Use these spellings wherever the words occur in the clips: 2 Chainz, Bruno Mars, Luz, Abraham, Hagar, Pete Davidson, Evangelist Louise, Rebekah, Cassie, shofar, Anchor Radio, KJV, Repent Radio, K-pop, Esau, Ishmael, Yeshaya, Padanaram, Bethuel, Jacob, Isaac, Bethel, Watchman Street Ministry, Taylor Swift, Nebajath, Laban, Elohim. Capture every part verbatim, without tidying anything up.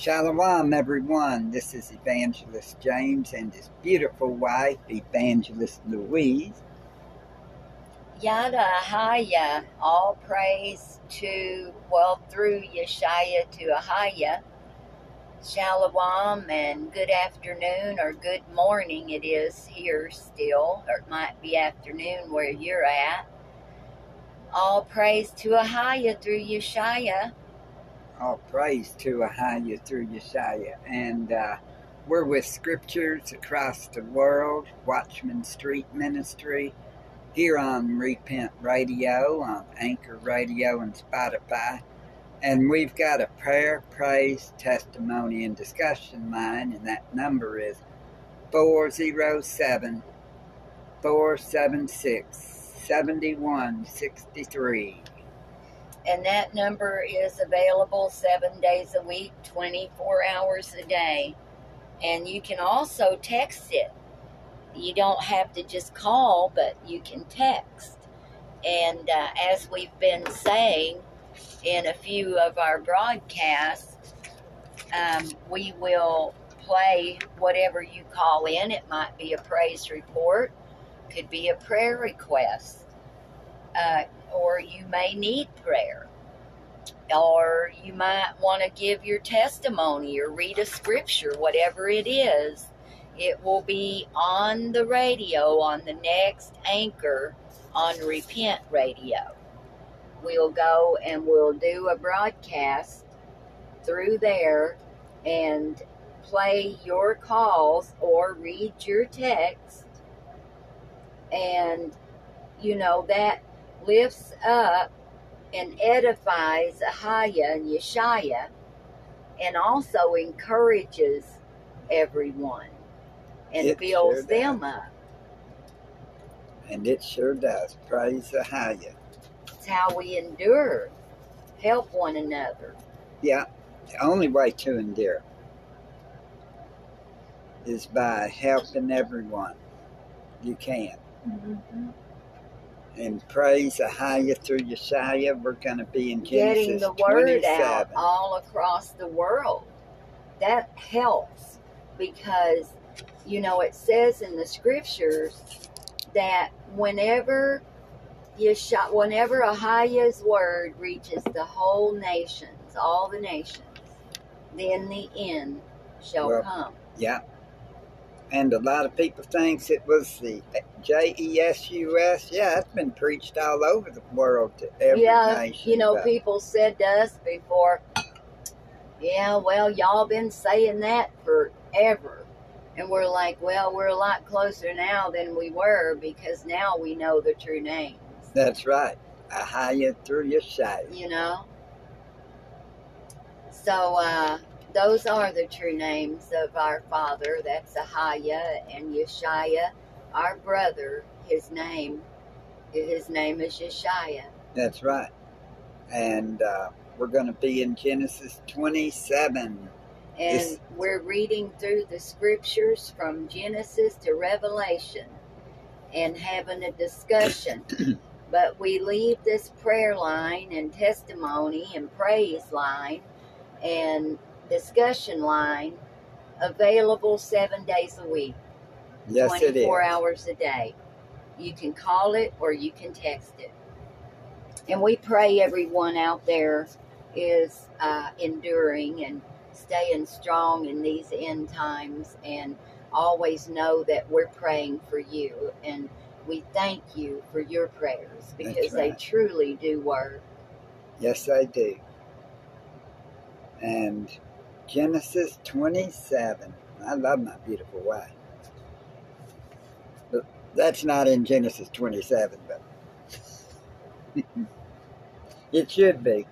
Shalom, everyone. This is Evangelist James and his beautiful wife, Evangelist Louise. Yada, Ahayah, all praise to, well, through Yeshaya to Ahayah. Shalom and good afternoon or good morning it is here still, or it might be afternoon where you're at. All praise to Ahayah through Yeshaya. All praise to Ahayah through Yeshaya. And uh, we're with Scriptures Across the World, Watchman Street Ministry, here on Repent Radio, on Anchor Radio and Spotify. And we've got a prayer, praise, testimony, and discussion line, and that number is four oh seven, four seven six, seven one six three. And that number is available seven days a week, twenty-four hours a day. And you can also text it. You don't have to just call, but you can text. And uh, as we've been saying in a few of our broadcasts, um, we will play whatever you call in. It might be a praise report, could be a prayer request. Uh, or you may need prayer, or you might want to give your testimony or read a scripture, whatever it is. It will be on the radio, on the next Anchor, on Repent Radio. We'll go and we'll do a broadcast through there and play your calls or read your text. And, you know, that lifts up and edifies Ahayah and Yeshaya, and also encourages everyone and it builds sure them up. And it sure does. Praise Ahayah. It's how we endure, help one another. Yeah, the only way to endure is by helping everyone you can. Mm-hmm. And praise Ahayah through Yeshaya. We're going to be in Genesis twenty-seven. Getting the word out all across the world. That helps because, you know, it says in the scriptures that whenever Yeshaya, whenever Ahayah's word reaches the whole nations, all the nations, then the end shall well, come. Yeah. And a lot of people thinks it was the J E S U S. Yeah, it's been preached all over the world to every yeah, nation. You know, but people said to us before, yeah, well, y'all been saying that forever. And we're like, well, we're a lot closer now than we were because now we know the true names. That's right. Ahayah through Yeshaya. You know? So, uh... those are the true names of our Father. That's Ahayah and Yeshaya, our brother. His name, his name is Yeshaya. That's right. And uh, we're going to be in Genesis twenty-seven. And this, we're reading through the scriptures from Genesis to Revelation and having a discussion. But we leave this prayer line and testimony and praise line and discussion line available seven days a week. Yes, twenty-four it is. Hours a day. You can call it or you can text it. And we pray everyone out there is uh, enduring and staying strong in these end times, and always know that we're praying for you, and we thank you for your prayers because right. They truly do work. Yes, they do. And Genesis twenty-seven. I love my beautiful wife. But that's not in Genesis twenty-seven, but it should be.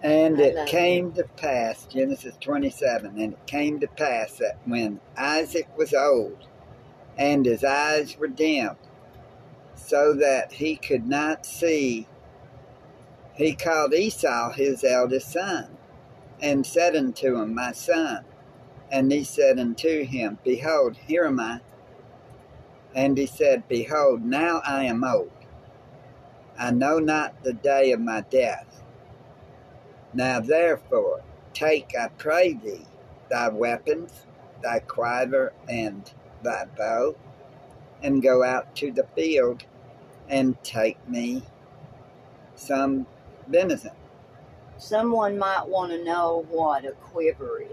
And it came to pass, Genesis twenty-seven, and it came to pass that when Isaac was old and his eyes were dim, so that he could not see, he called Esau his eldest son, and said unto him, My son. And he said unto him, Behold, here am I. And he said, Behold, now I am old. I know not the day of my death. Now therefore, Take, I pray thee, thy weapons, thy quiver and thy bow, and go out to the field and take me some venison. Someone might want to know what a quiver is.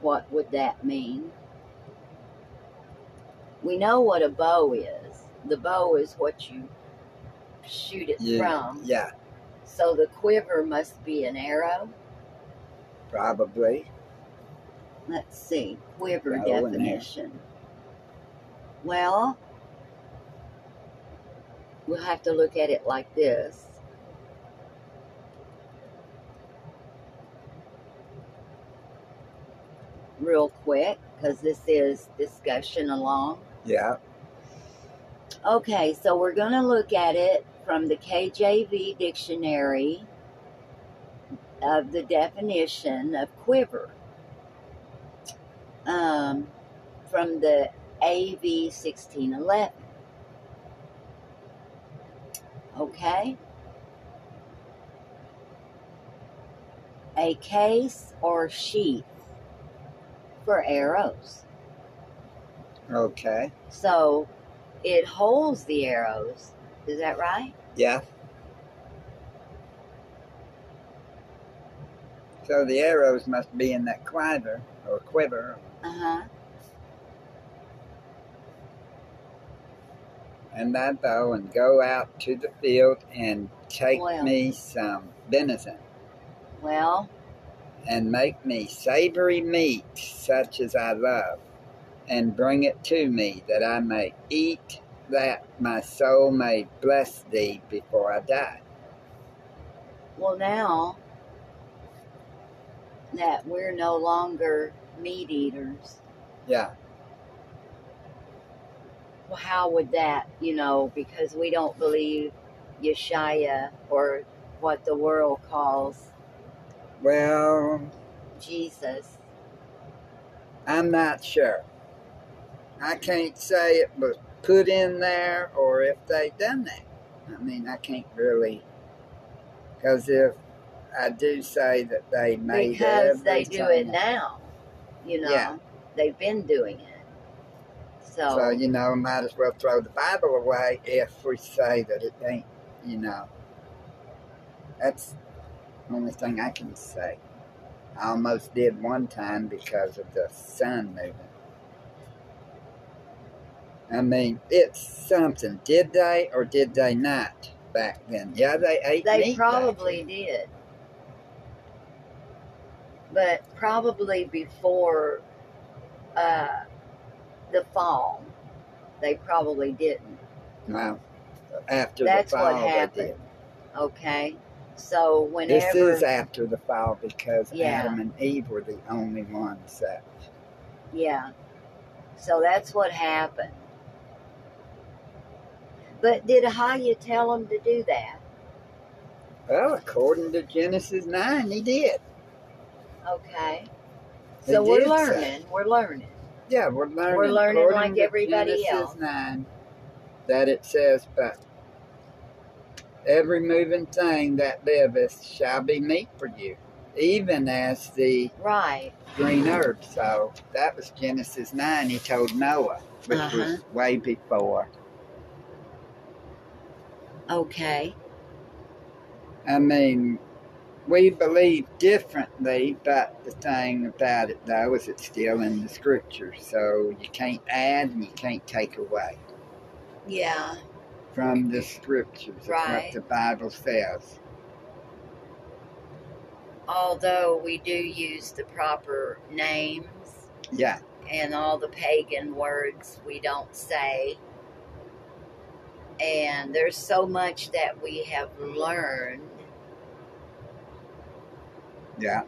What would that mean? We know what a bow is. The bow is what you shoot it yeah, from. Yeah. So the quiver must be an arrow? Probably. Let's see. Quiver bow definition. Well, we'll have to look at it like this. Real quick, because this is discussion along. Yeah. Okay, so we're going to look at it from the K J V dictionary of the definition of quiver. Um, from the A V sixteen eleven. Okay. A case or sheath for arrows. Okay. So it holds the arrows. Is that right? Yeah. So the arrows must be in that quiver or quiver. Uh-huh. And thy bow, and go out to the field and take well, me some venison. Well. And make me savory meat such as I love, and bring it to me that I may eat, that my soul may bless thee before I die. Well, now that we're no longer meat eaters. Yeah. Well, how would that, you know, because we don't believe Yeshaya or what the world calls. Well, Jesus. I'm not sure. I can't say it was put in there or if they done that. I mean, I can't really, because if I do say that they made it, because they do it now, you know, yeah. They've been doing it. So, so, you know, might as well throw the Bible away if we say that it ain't, you know. That's the only thing I can say. I almost did one time because of the sun moving. I mean, it's something. Did they or did they not back then? Yeah, they ate they meat. They probably did. But probably before uh, the fall, they probably didn't. Well, after That's the fall, what happened. They did. Okay. So whenever... This is after the fall because yeah. Adam and Eve were the only ones that... Yeah. So that's what happened. But did Ahayah tell him to do that? Well, according to Genesis nine, he did. Okay. He so we're learning. So. We're learning. Yeah, we're learning. We're learning according like everybody Genesis else. Genesis nine, that it says, but every moving thing that liveth shall be meat for you, even as the right. green herb. So that was Genesis nine. He told Noah, which uh-huh. was way before. Okay. I mean, we believe differently, but the thing about it, though, is it's still in the Scripture. So you can't add and you can't take away. Yeah. From the Scriptures, right. What the Bible says. Although we do use the proper names. Yeah. And all the pagan words we don't say. And there's so much that we have learned. Yeah.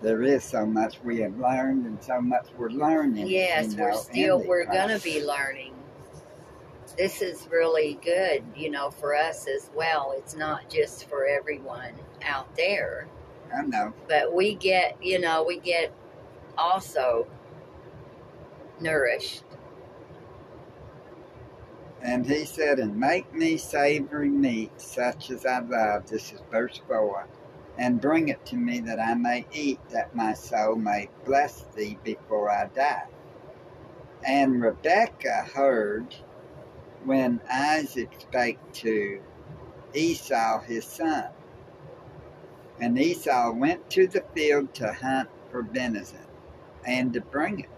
There is so much we have learned and so much we're learning. Yes, you know, we're still, we're going to be learning. This is really good, you know, for us as well. It's not just for everyone out there. I know. But we get, you know, we get also nourished. And he said, and make me savory meat such as I love. This is verse four. and bring it to me that I may eat, that my soul may bless thee before I die. And Rebekah heard when Isaac spake to Esau his son. And Esau went to the field to hunt for venison and to bring it.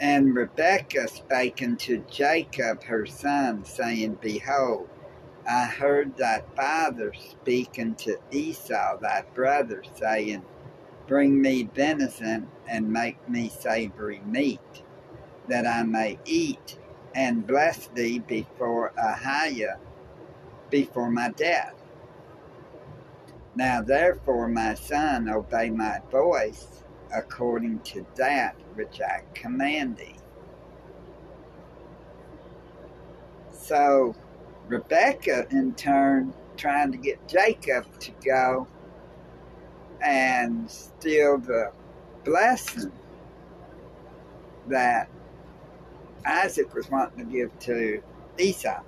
And Rebekah spake unto Jacob her son, saying, Behold, I heard thy father speak unto Esau thy brother, saying, Bring me venison and make me savory meat, that I may eat and bless thee before Ahayah, before my death. Now therefore, my son, obey my voice according to that which I command thee. So Rebekah, in turn, trying to get Jacob to go and steal the blessing that Isaac was wanting to give to Esau.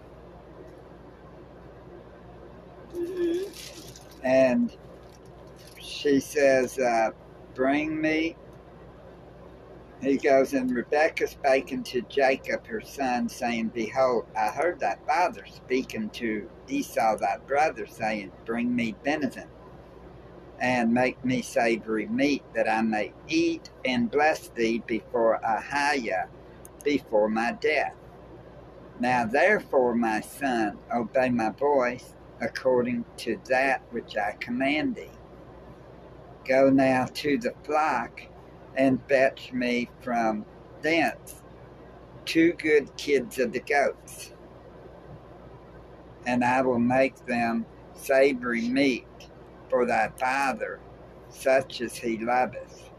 Mm-hmm. And she says, uh, Bring me. He goes, and Rebekah spake unto Jacob her son, saying, Behold, I heard thy father speaking to Esau thy brother, saying, Bring me venison, and make me savory meat, that I may eat and bless thee before Ahayah, before my death. Now therefore, my son, obey my voice according to that which I command thee. Go now to the flock, and fetch me from thence two good kids of the goats, and I will make them savory meat for thy father, such as he loveth.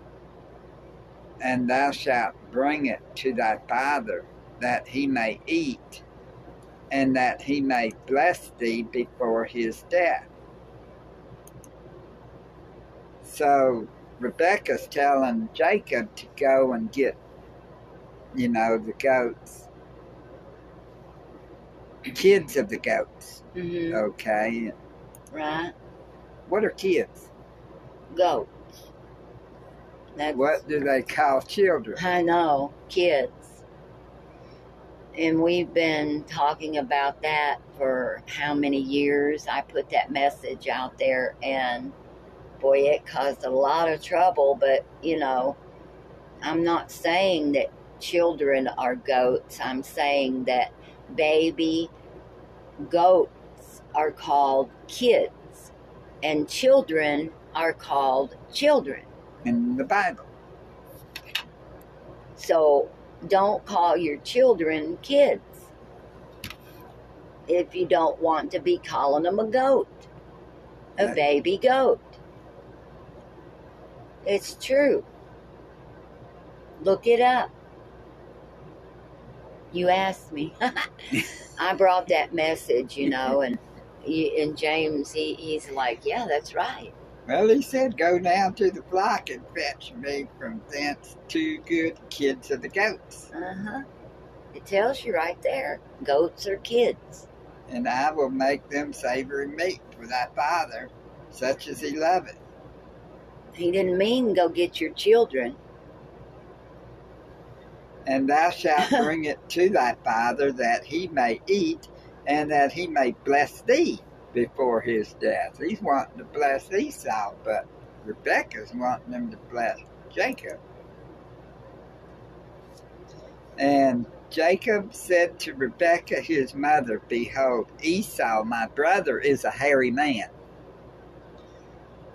And thou shalt bring it to thy father, that he may eat, and that he may bless thee before his death. So Rebekah's telling Jacob to go and get, you know, the goats, kids of the goats. Mm-hmm. Okay. Right. What are kids? Goats. That's, what do they call children? I know, kids. And we've been talking about that for how many years. I put that message out there, and boy, it caused a lot of trouble. But, you know, I'm not saying that children are goats. I'm saying that baby goats are called kids, and children are called children in the Bible. So don't call your children kids if you don't want to be calling them a goat, a baby goat. It's true. Look it up. You asked me. I brought that message, you know, and and James, he, he's like, yeah, that's right. Well, he said, go down to the flock and fetch me from thence two good kids of the goats. Uh-huh. It tells you right there, goats are kids. And I will make them savory meat for thy father, such as he loveth. He didn't mean go get your children. And thou shalt bring it to thy father, that he may eat, and that he may bless thee before his death. He's wanting to bless Esau, but Rebekah's wanting him to bless Jacob. And Jacob said to Rebekah his mother, Behold, Esau, my brother, is a hairy man,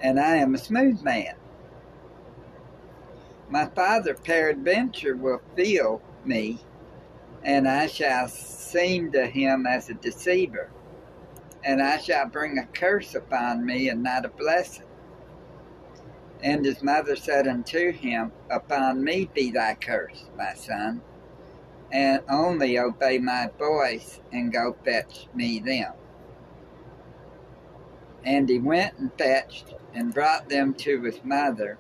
and I am a smooth man. My father peradventure will feel me, and I shall seem to him as a deceiver, and I shall bring a curse upon me and not a blessing. And his mother said unto him, Upon me be thy curse, my son, and only obey my voice, and go fetch me them. And he went and fetched and brought them to his mother,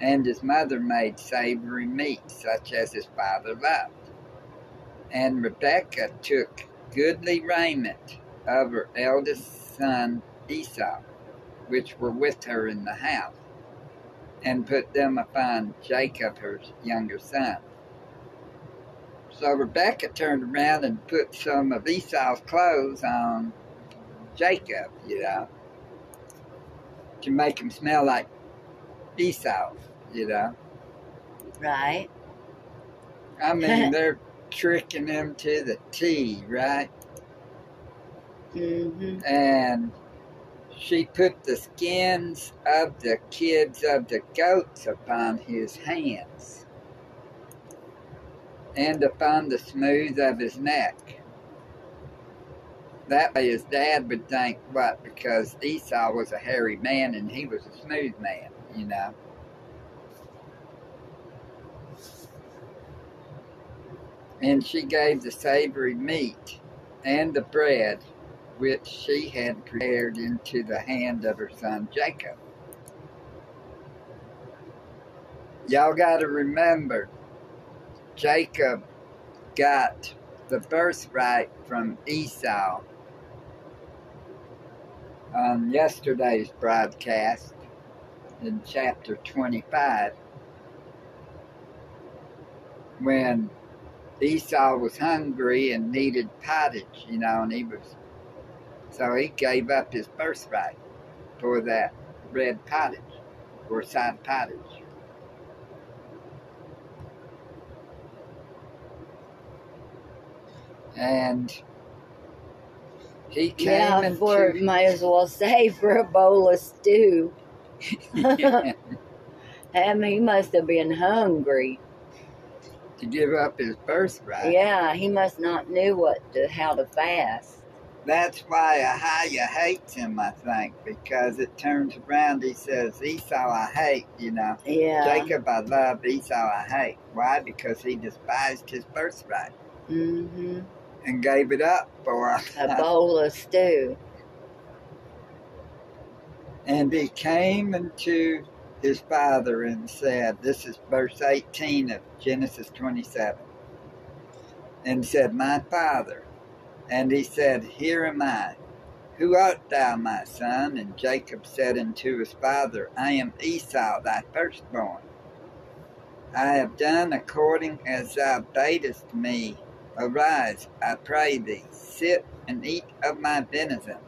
and his mother made savory meat, such as his father loved. And Rebekah took goodly raiment of her eldest son Esau, which were with her in the house, and put them upon Jacob, her younger son. So Rebekah turned around and put some of Esau's clothes on Jacob, you know, to make him smell like Esau's, you know. Right. I mean, they're tricking them to the T, right? Mm-hmm. And she put the skins of the kids of the goats upon his hands and upon the smooth of his neck. That way his dad would think, what, because Esau was a hairy man and he was a smooth man, you know. And she gave the savory meat and the bread which she had prepared into the hand of her son Jacob. Y'all got to remember, Jacob got the birthright from Esau on yesterday's broadcast in chapter twenty-five, when Esau was hungry and needed pottage, you know, and he was, so he gave up his birthright for that red pottage or side pottage. And he came yeah, into... for, might as well say, for a bowl of stew. Yeah. I mean, he must have been hungry. To give up his birthright. Yeah, he must not knew what to, how to fast. That's why Ahayah hates him, I think, because it turns around. He says, Esau I hate, you know. Yeah. Jacob I love, Esau I hate. Why? Because he despised his birthright. Mm-hmm. And gave it up for a bowl of stew. And he came into his father and said, this is verse eighteen of Genesis twenty-seven, and said, my father. And he said, here am I. Who art thou, my son? And Jacob said unto his father, I am Esau, thy firstborn. I have done according as thou badest me. Arise, I pray thee, sit and eat of my venison,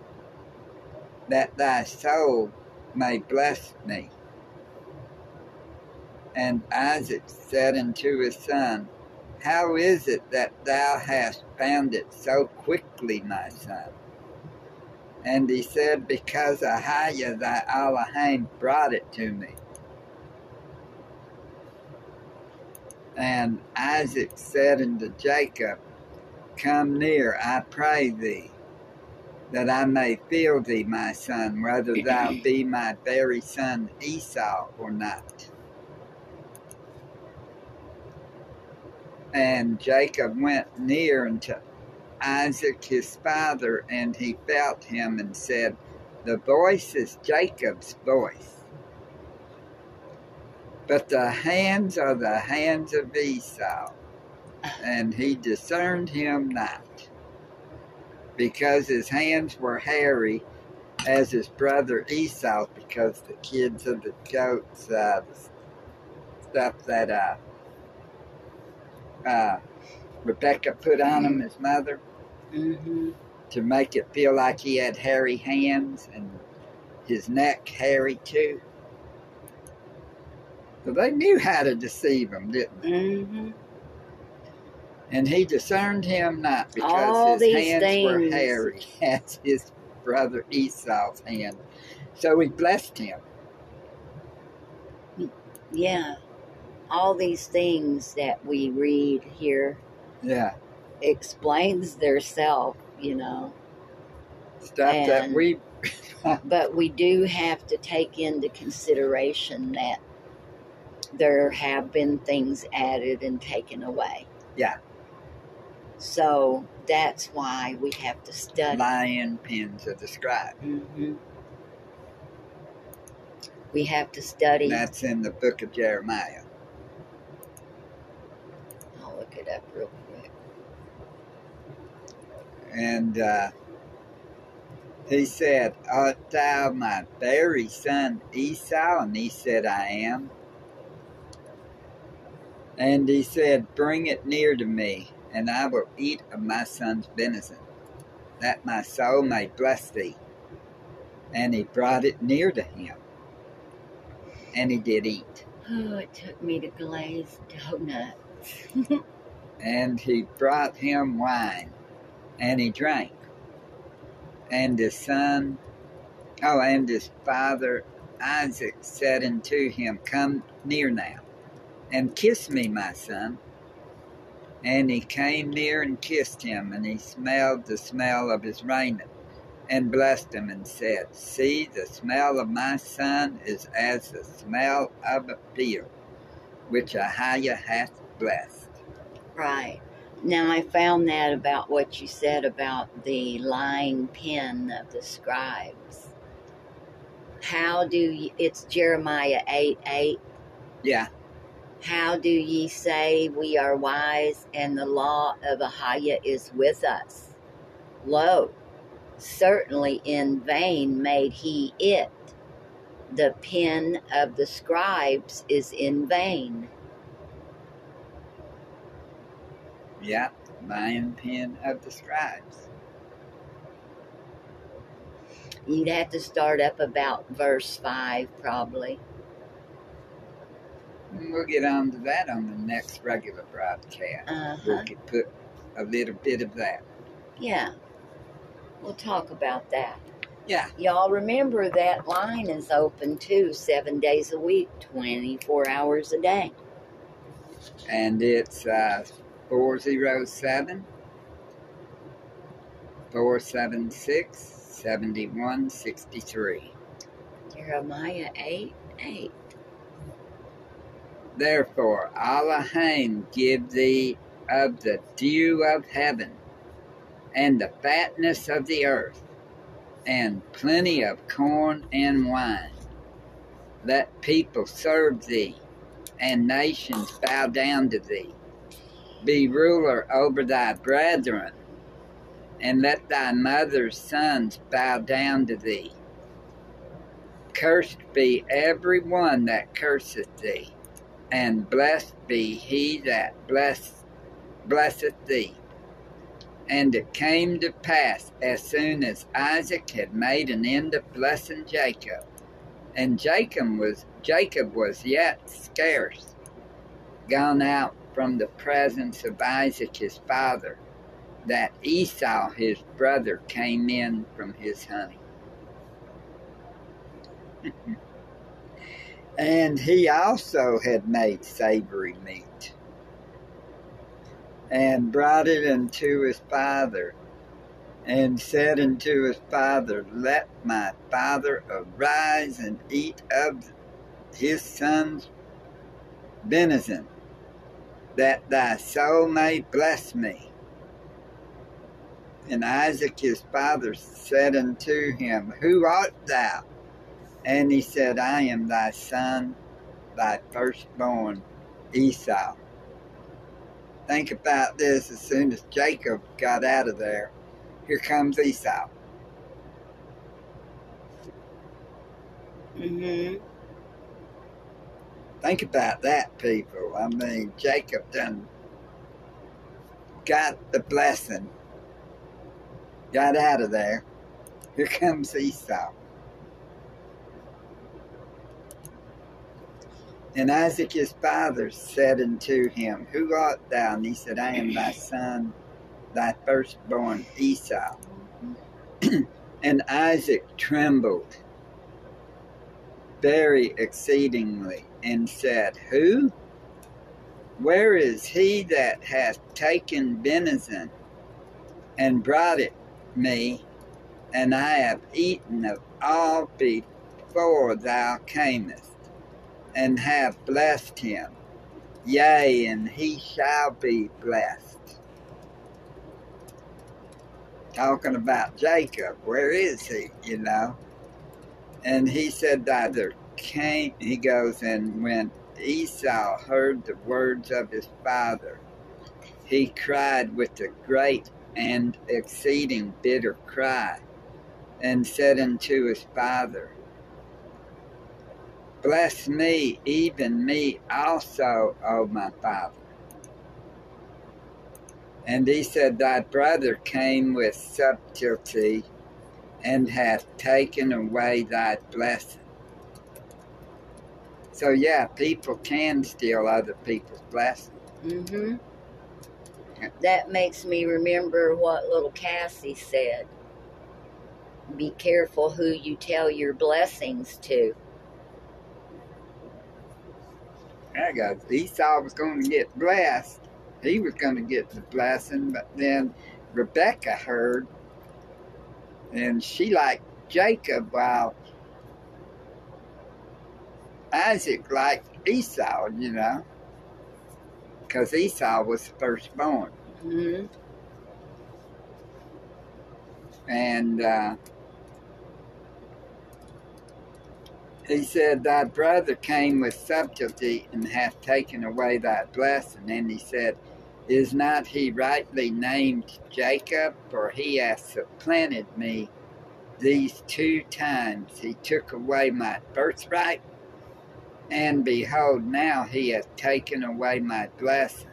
that thy soul may bless me. And Isaac said unto his son, how is it that thou hast found it so quickly, my son? And he said, because Ahayah thy Elohim brought it to me. And Isaac said unto Jacob, come near, I pray thee, that I may feel thee, my son, whether thou be my very son Esau or not. And Jacob went near unto Isaac his father, and he felt him and said, the voice is Jacob's voice, but the hands are the hands of Esau. And he discerned him not, because his hands were hairy as his brother Esau, because the kids of the goats, uh, stuff that... Uh, Uh, Rebekah put on him, his mother, mm-hmm. to make it feel like he had hairy hands and his neck hairy too. So they knew how to deceive him, didn't they? Mm-hmm. And he discerned him not, because all his hands things. were hairy as his brother Esau's hand. So he blessed him. Yeah. All these things that we read here, yeah, explains their self, you know. Stuff and, that we... But we do have to take into consideration that there have been things added and taken away. Yeah. So that's why we have to study. Lion pens of the scribe. Mm-hmm. We have to study. That's in the book of Jeremiah. It up real quick. And uh, He said, Art thou my very son Esau? And he said, I am. And he said, Bring it near to me, and I will eat of my son's venison, that my soul may bless thee. And he brought it near to him, and he did eat. Oh, it took me to glazed donuts. And he brought him wine, and he drank. And his son, oh, and his father Isaac said unto him, Come near now, and kiss me, my son. And he came near and kissed him, and he smelled the smell of his raiment, and blessed him, and said, See, the smell of my son is as the smell of a field, which Ahayah hath blessed. Right. Now, I found that about what you said about the lying pen of the scribes. How do you, it's Jeremiah eight eight. Yeah. How do ye say we are wise, and the law of Ahayah is with us? Lo, certainly in vain made he it. The pen of the scribes is in vain. Yeah, lion pen of the scribes. You'd have to start up about verse five, probably. We'll get on to that on the next regular broadcast. Uh-huh. We could put a little bit of that. Yeah. We'll talk about that. Yeah. Y'all remember that line is open, too, seven days a week, twenty-four hours a day. And it's uh, four oh seven, four seven six, seven one six three. Jeremiah eight eight. Therefore, Elohim give thee of the dew of heaven, and the fatness of the earth, and plenty of corn and wine. Let people serve thee, and nations bow down to thee. Be ruler over thy brethren, and let thy mother's sons bow down to thee. Cursed be every one that curseth thee, and blessed be he that bless, blesseth thee. And it came to pass, as soon as Isaac had made an end of blessing Jacob, and Jacob was, Jacob was yet scarce, gone out from the presence of Isaac his father, that Esau his brother came in from his hunting. And he also had made savory meat, and brought it unto his father, and said unto his father, Let my father arise and eat of his son's venison, that thy soul may bless me. And Isaac his father said unto him, Who art thou? And he said, I am thy son, thy firstborn, Esau. Think about this. As soon as Jacob got out of there, here comes Esau. Mm-hmm. Think about that, people. I mean, Jacob done got the blessing, got out of there. Here comes Esau. And Isaac his father said unto him, Who art thou? And he said, I am thy son, thy firstborn Esau. And Isaac trembled very exceedingly, and said, Who? Where is he that hath taken venison, and brought it me, and I have eaten of all before thou camest, and have blessed him? Yea, and he shall be blessed. Talking about Jacob, where is he, you know? And he said, Neither came, he goes, and when Esau heard the words of his father, he cried with a great and exceeding bitter cry, and said unto his father, Bless me, even me also, O my father. And he said, Thy brother came with subtlety, and hath taken away thy blessing. So yeah, people can steal other people's blessings. Mm-hmm. That makes me remember what little Cassie said. Be careful who you tell your blessings to. I got Esau was going to get blessed. He was going to get the blessing, but then Rebecca heard, and she liked Jacob while Isaac liked Esau, you know, because Esau was the firstborn. Mm-hmm. And uh, he said, Thy brother came with subtlety and hath taken away thy blessing. And he said, Is not he rightly named Jacob? For he hath supplanted me these two times. He took away my birthright, and behold, now he hath taken away my blessing.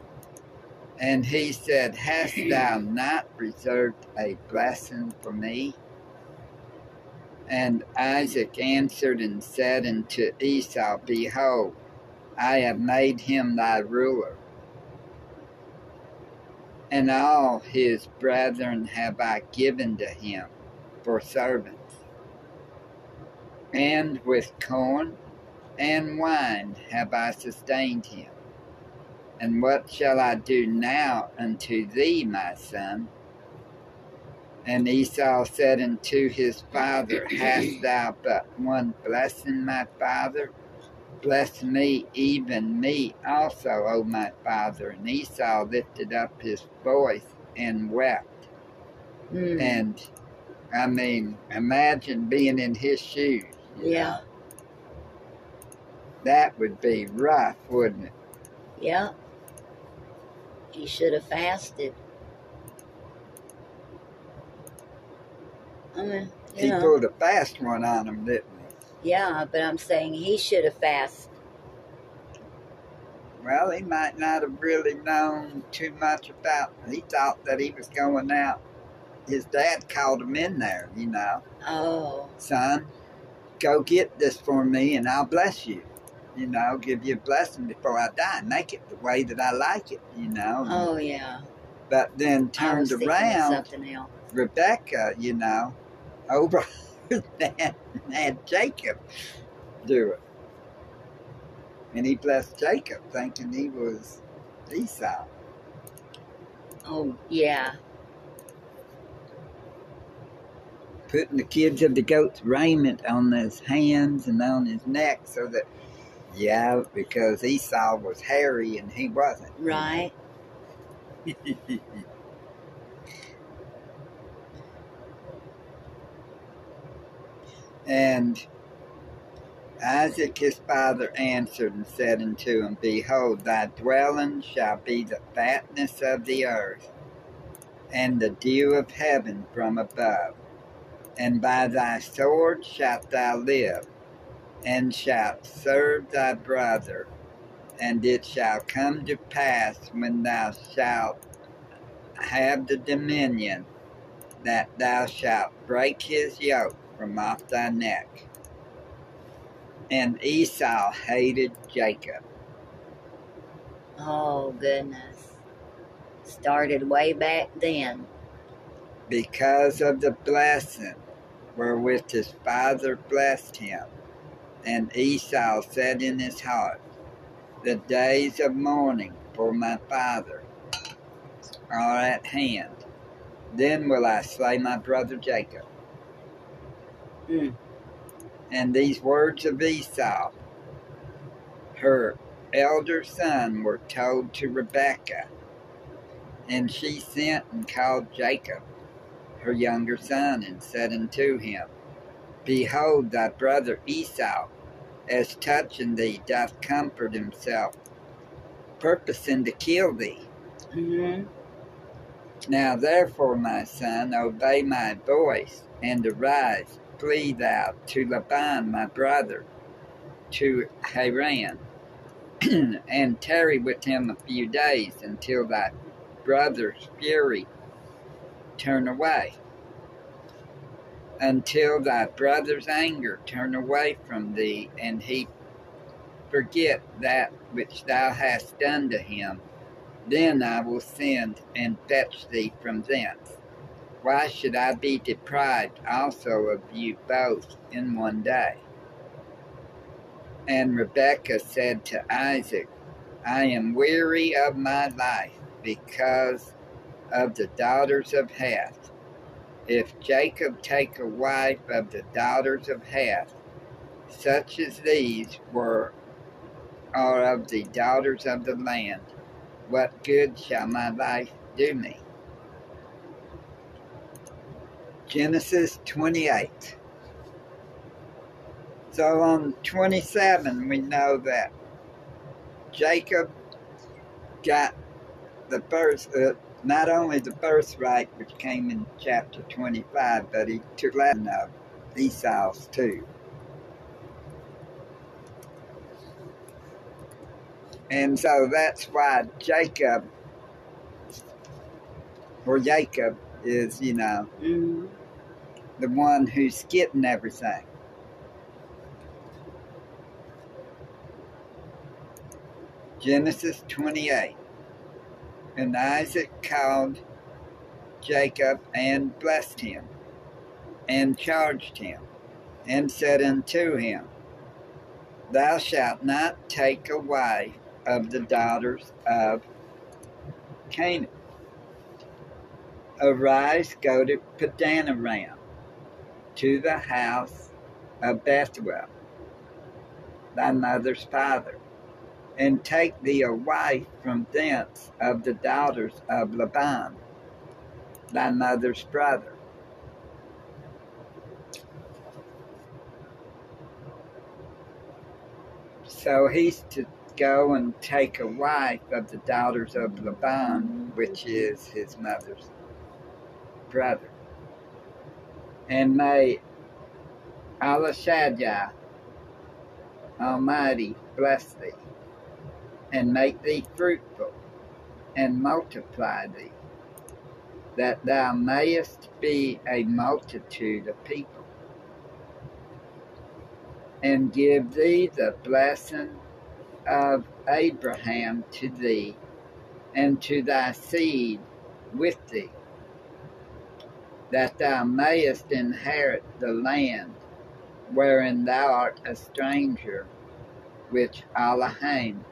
And he said, Hast thou not reserved a blessing for me? And Isaac answered and said unto Esau, Behold, I have made him thy ruler, and all his brethren have I given to him for servants, and with corn and wine have I sustained him. And what shall I do now unto thee, my son? And Esau said unto his father, Hast thou but one blessing, my father? Bless me, even me also, O my father. And Esau lifted up his voice and wept. Mm. And, I mean, imagine being in his shoes. Yeah. Know? That would be rough, wouldn't it? Yeah. He should have fasted. I mean, he know. pulled a fast one on him, didn't he? Yeah, but I'm saying he should have fasted. Well, he might not have really known too much about it. He thought that he was going out. His dad called him in there, you know. Oh. Son, go get this for me and I'll bless you. You know, give you a blessing before I die. Make it the way that I like it, you know. Oh, yeah. But then turned around, Rebecca, you know, over and had Jacob do it. And he blessed Jacob, thinking he was Esau. Oh, yeah. Putting the kids of the goat's raiment on his hands and on his neck so that... Yeah, because Esau was hairy and he wasn't. Right. And Isaac his father answered and said unto him, Behold, thy dwelling shall be the fatness of the earth, and the dew of heaven from above. And by thy sword shalt thou live, and shalt serve thy brother, and it shall come to pass when thou shalt have the dominion, that thou shalt break his yoke from off thy neck. And Esau hated Jacob. Oh, goodness. Started way back then. Because of the blessing wherewith his father blessed him. And Esau said in his heart, The days of mourning for my father are at hand. Then will I slay my brother Jacob. Mm. And these words of Esau, her elder son, were told to Rebekah. And she sent and called Jacob, her younger son, and said unto him, Behold, thy brother Esau, as touching thee, doth comfort himself, purposing to kill thee. Mm-hmm. Now therefore, my son, obey my voice, and arise, flee thou to Laban my brother, to Haran, and tarry with him a few days until thy brother's fury turn away, until thy brother's anger turn away from thee, and he forget that which thou hast done to him. Then I will send and fetch thee from thence. Why should I be deprived also of you both in one day? And Rebekah said to Isaac, I am weary of my life because of the daughters of Heth. If Jacob take a wife of the daughters of Heth, such as these were are of the daughters of the land, what good shall my life do me? Genesis twenty-eight. So on twenty-seven, we know that Jacob got the birth, uh, not only the birthright, which came in chapter twenty-five, but he took Laban of Esau's too. And so that's why Jacob, or Jacob, is, you know, mm-hmm. the one who's getting everything. Genesis twenty-eight. And Isaac called Jacob and blessed him, and charged him, and said unto him, Thou shalt not take a wife of the daughters of Canaan. Arise, go to Padanaram, to the house of Bethuel, thy mother's father, and take thee a wife from thence of the daughters of Laban, thy mother's brother. So he's to go and take a wife of the daughters of Laban, which is his mother's brother. And may Yahshua Almighty bless thee, and make thee fruitful, and multiply thee, that thou mayest be a multitude of people, and give thee the blessing of Abraham to thee, and to thy seed with thee, that thou mayest inherit the land wherein thou art a stranger, which Elohim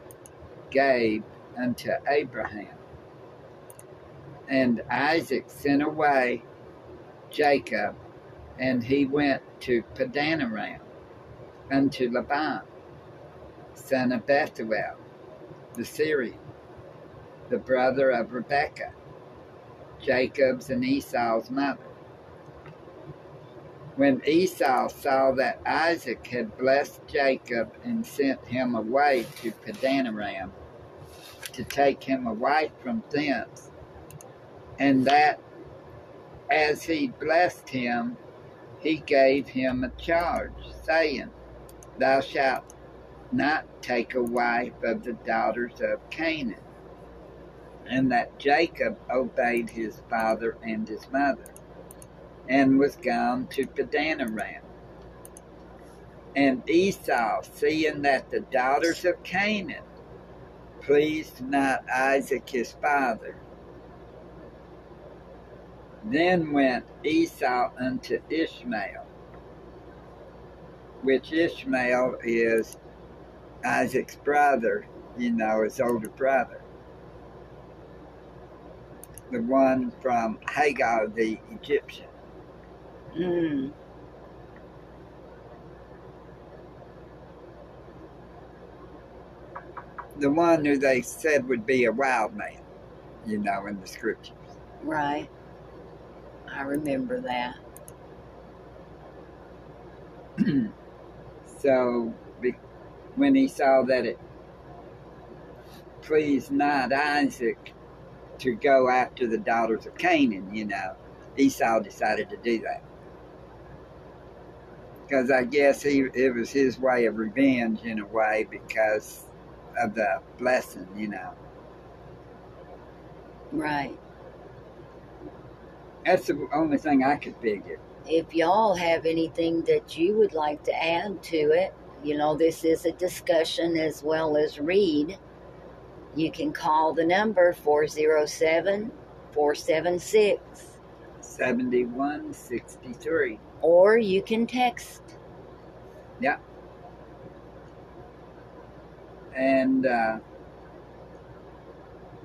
gave unto Abraham. And Isaac sent away Jacob, and he went to Padanaram unto Laban, son of Bethuel, the Syrian, the brother of Rebekah, Jacob's and Esau's mother. When Esau saw that Isaac had blessed Jacob and sent him away to Padanaram to take him a wife from thence, and that as he blessed him, he gave him a charge, saying, Thou shalt not take a wife of the daughters of Canaan, and that Jacob obeyed his father and his mother, and was gone to Padanaram. And Esau, seeing that the daughters of Canaan pleased not Isaac his father, then went Esau unto Ishmael, which Ishmael is Isaac's brother, you know, his older brother, the one from Hagar the Egyptian. Mm. The one who they said would be a wild man, you know, in the scriptures. Right. I remember that. So, when he saw that it pleased not Isaac to go after the daughters of Canaan, you know, Esau decided to do that. because I guess he, it was his way of revenge in a way because of the blessing, you know. Right. That's the only thing I could figure. If y'all have anything that you would like to add to it, you know, this is a discussion as well as read. You can call the number four oh seven, four seven six, seven one six three. Or you can text. Yeah. And uh,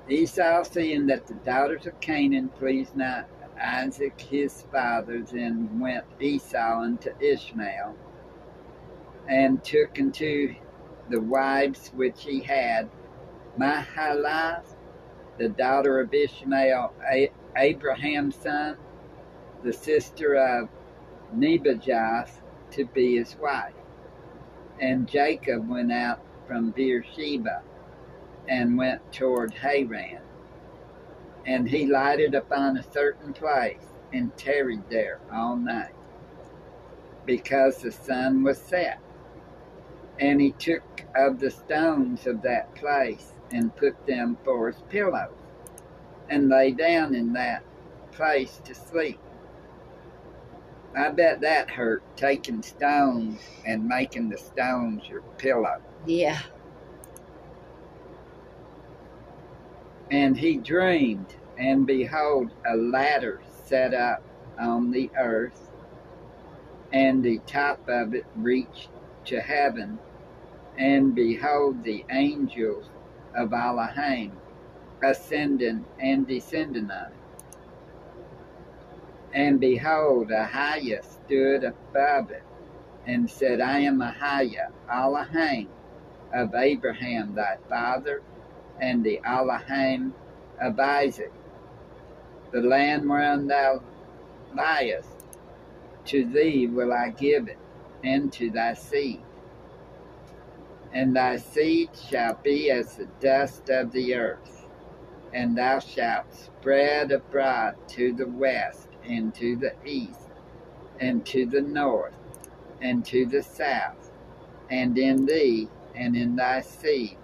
Esau, seeing that the daughters of Canaan pleased not Isaac his father, then went Esau unto Ishmael, and took unto the wives which he had Mahalath, the daughter of Ishmael, A- Abraham's son, the sister of Nebajath, to be his wife. And Jacob went out from Beersheba and went toward Haran. And he lighted upon a certain place and tarried there all night, because the sun was set. And he took of the stones of that place and put them for his pillows, and lay down in that place to sleep. I bet that hurt, taking stones and making the stones your pillow. Yeah. And he dreamed, and behold, a ladder set up on the earth, and the top of it reached to heaven, and behold, the angels of Elohim ascending and descending on it. And behold, Ahayah stood above it, and said, I am Ahayah, Elohim of Abraham thy father, and the Elohim of Isaac. The land whereon thou liest, to thee will I give it, and to thy seed. And thy seed shall be as the dust of the earth, and thou shalt spread abroad to the west, and to the east, and to the north, and to the south, and in thee and in thy seed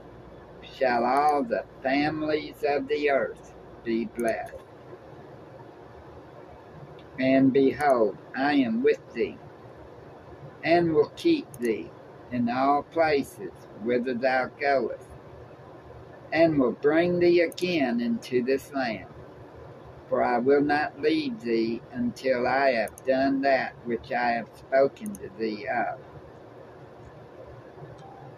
shall all the families of the earth be blessed. And behold, I am with thee, and will keep thee in all places whither thou goest, and will bring thee again into this land. For I will not leave thee until I have done that which I have spoken to thee of.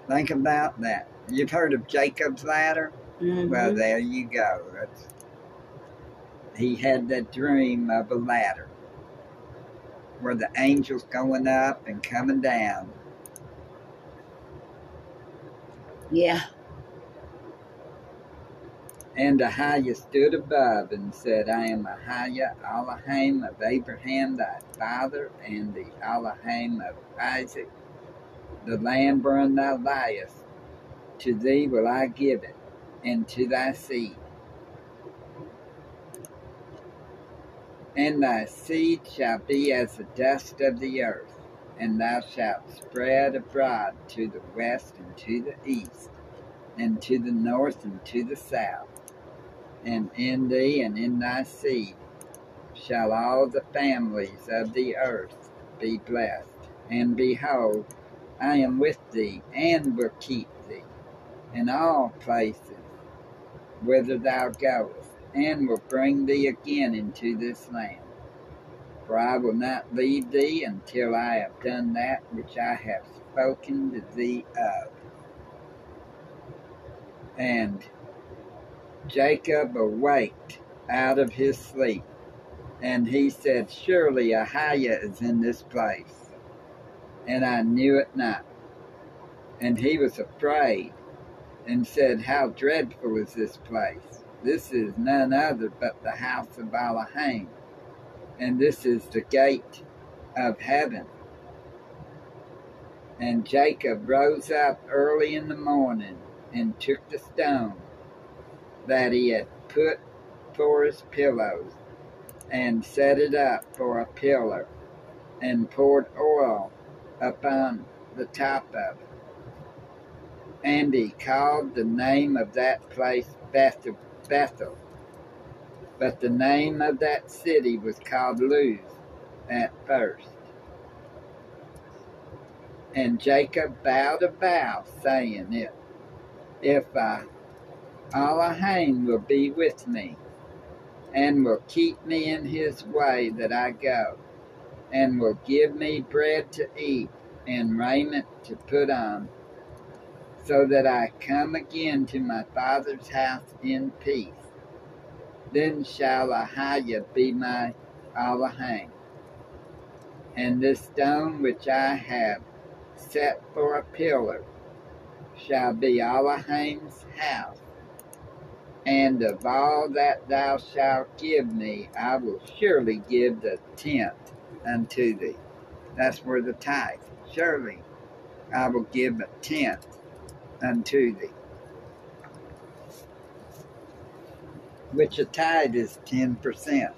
Think about that. You've heard of Jacob's ladder? Mm-hmm. Well, there you go. It's, he had that dream of a ladder where the angels going up and coming down. Yeah. And Ahayah stood above and said, I am Ahayah, Elohim of Abraham thy father, and the Elohim of Isaac. The land wherein thou liest, to thee will I give it, and to thy seed. And thy seed shall be as the dust of the earth, and thou shalt spread abroad to the west, and to the east, and to the north, and to the south. And in thee and in thy seed shall all the families of the earth be blessed. And behold, I am with thee, and will keep thee in all places whither thou goest, and will bring thee again into this land. For I will not leave thee until I have done that which I have spoken to thee of. And Jacob awaked out of his sleep, and he said, surely Ahayah is in this place, and I knew it not. And he was afraid, and said, how dreadful is this place! This is none other but the house of Elohim, and this is the gate of heaven. And Jacob rose up early in the morning, and took the stone that he had put for his pillows, and set it up for a pillar, and poured oil upon the top of it. And he called the name of that place Bethel, Bethel. But the name of that city was called Luz at first. And Jacob vowed a vow, saying, If, if I, Elohim will be with me, and will keep me in his way that I go, and will give me bread to eat, and raiment to put on, so that I come again to my father's house in peace. Then shall Ahayah be my Elohim. And this stone which I have set for a pillar shall be Elohim's house. And of all that thou shalt give me, I will surely give the tenth unto thee. That's where the tithe. Surely I will give a tenth unto thee, which a tithe is ten percent.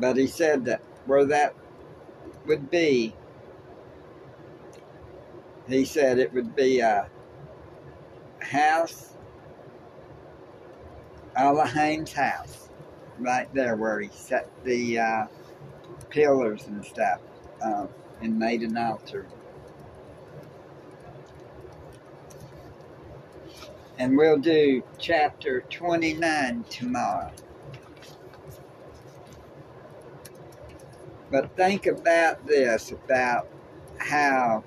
But he said that where that would be, he said it would be a house, Elohim's house, right there where he set the uh, pillars and stuff uh, and made an altar. And we'll do chapter twenty-nine tomorrow. But think about this, about how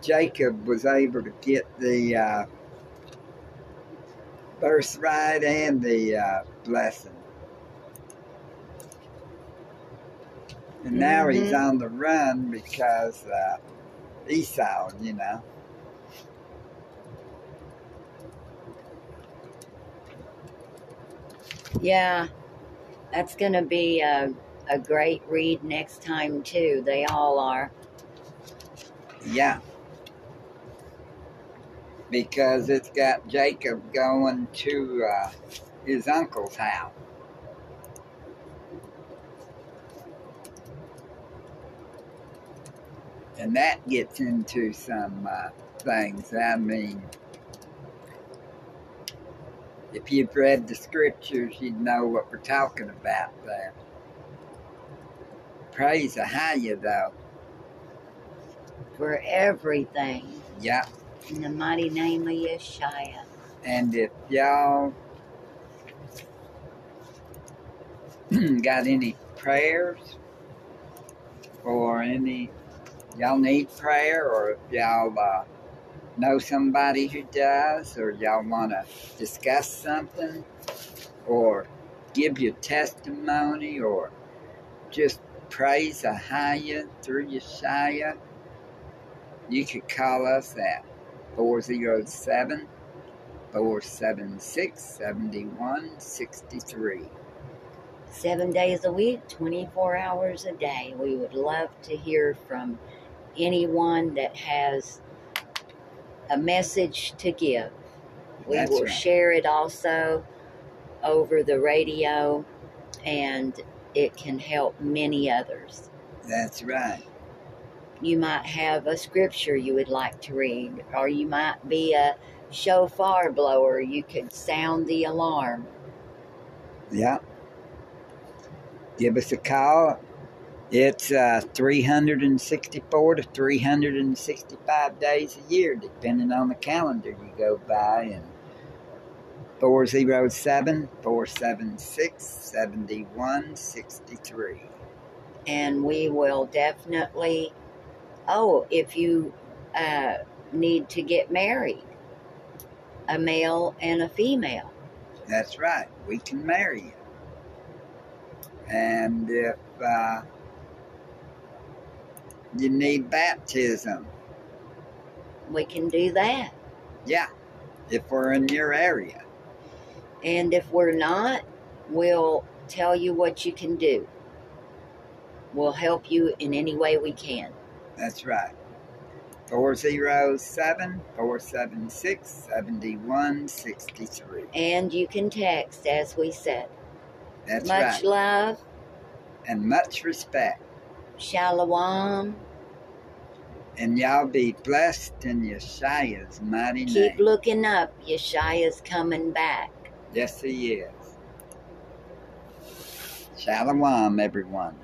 Jacob was able to get the uh, birthright and the uh, blessing. And now mm-hmm. he's on the run because uh, Esau, you know. Yeah, that's going to be a, a great read next time, too. They all are. Yeah. Because it's got Jacob going to uh, his uncle's house. And that gets into some uh, things. I mean, if you've read the scriptures, you'd know what we're talking about there. Praise Ahayah, though. For everything. Yep. In the mighty name of Yeshaya. And if y'all got any prayers or any, y'all need prayer, or if y'all uh, know somebody who does, or y'all want to discuss something, or give your testimony, or just praise Ahayah through Yeshaya, you could call us at four oh seven, four seven six, seven one six three. Seven days a week, twenty-four hours a day. We would love to hear from anyone that has a message to give. We That's will right. share it also over the radio, and it can help many others. That's right. You might have a scripture you would like to read, or you might be a shofar blower. You could sound the alarm. Yeah. Give us a call. It's uh, three hundred sixty-four to three hundred sixty-five days a year, depending on the calendar you go by. And four oh seven, four seven six, seven one six three. And we will definitely... Oh, if you uh, need to get married, a male and a female. That's right. We can marry you. And if uh, you need baptism, we can do that. Yeah, if we're in your area. And if we're not, we'll tell you what you can do. We'll help you in any way we can. That's right. four oh seven, four seven six, seven one six three. And you can text, as we said. That's right. Much love. And much respect. Shalom. And y'all be blessed in Yeshaya's mighty name. Keep looking up. Yeshaya's coming back. Yes, he is. Shalom, everyone.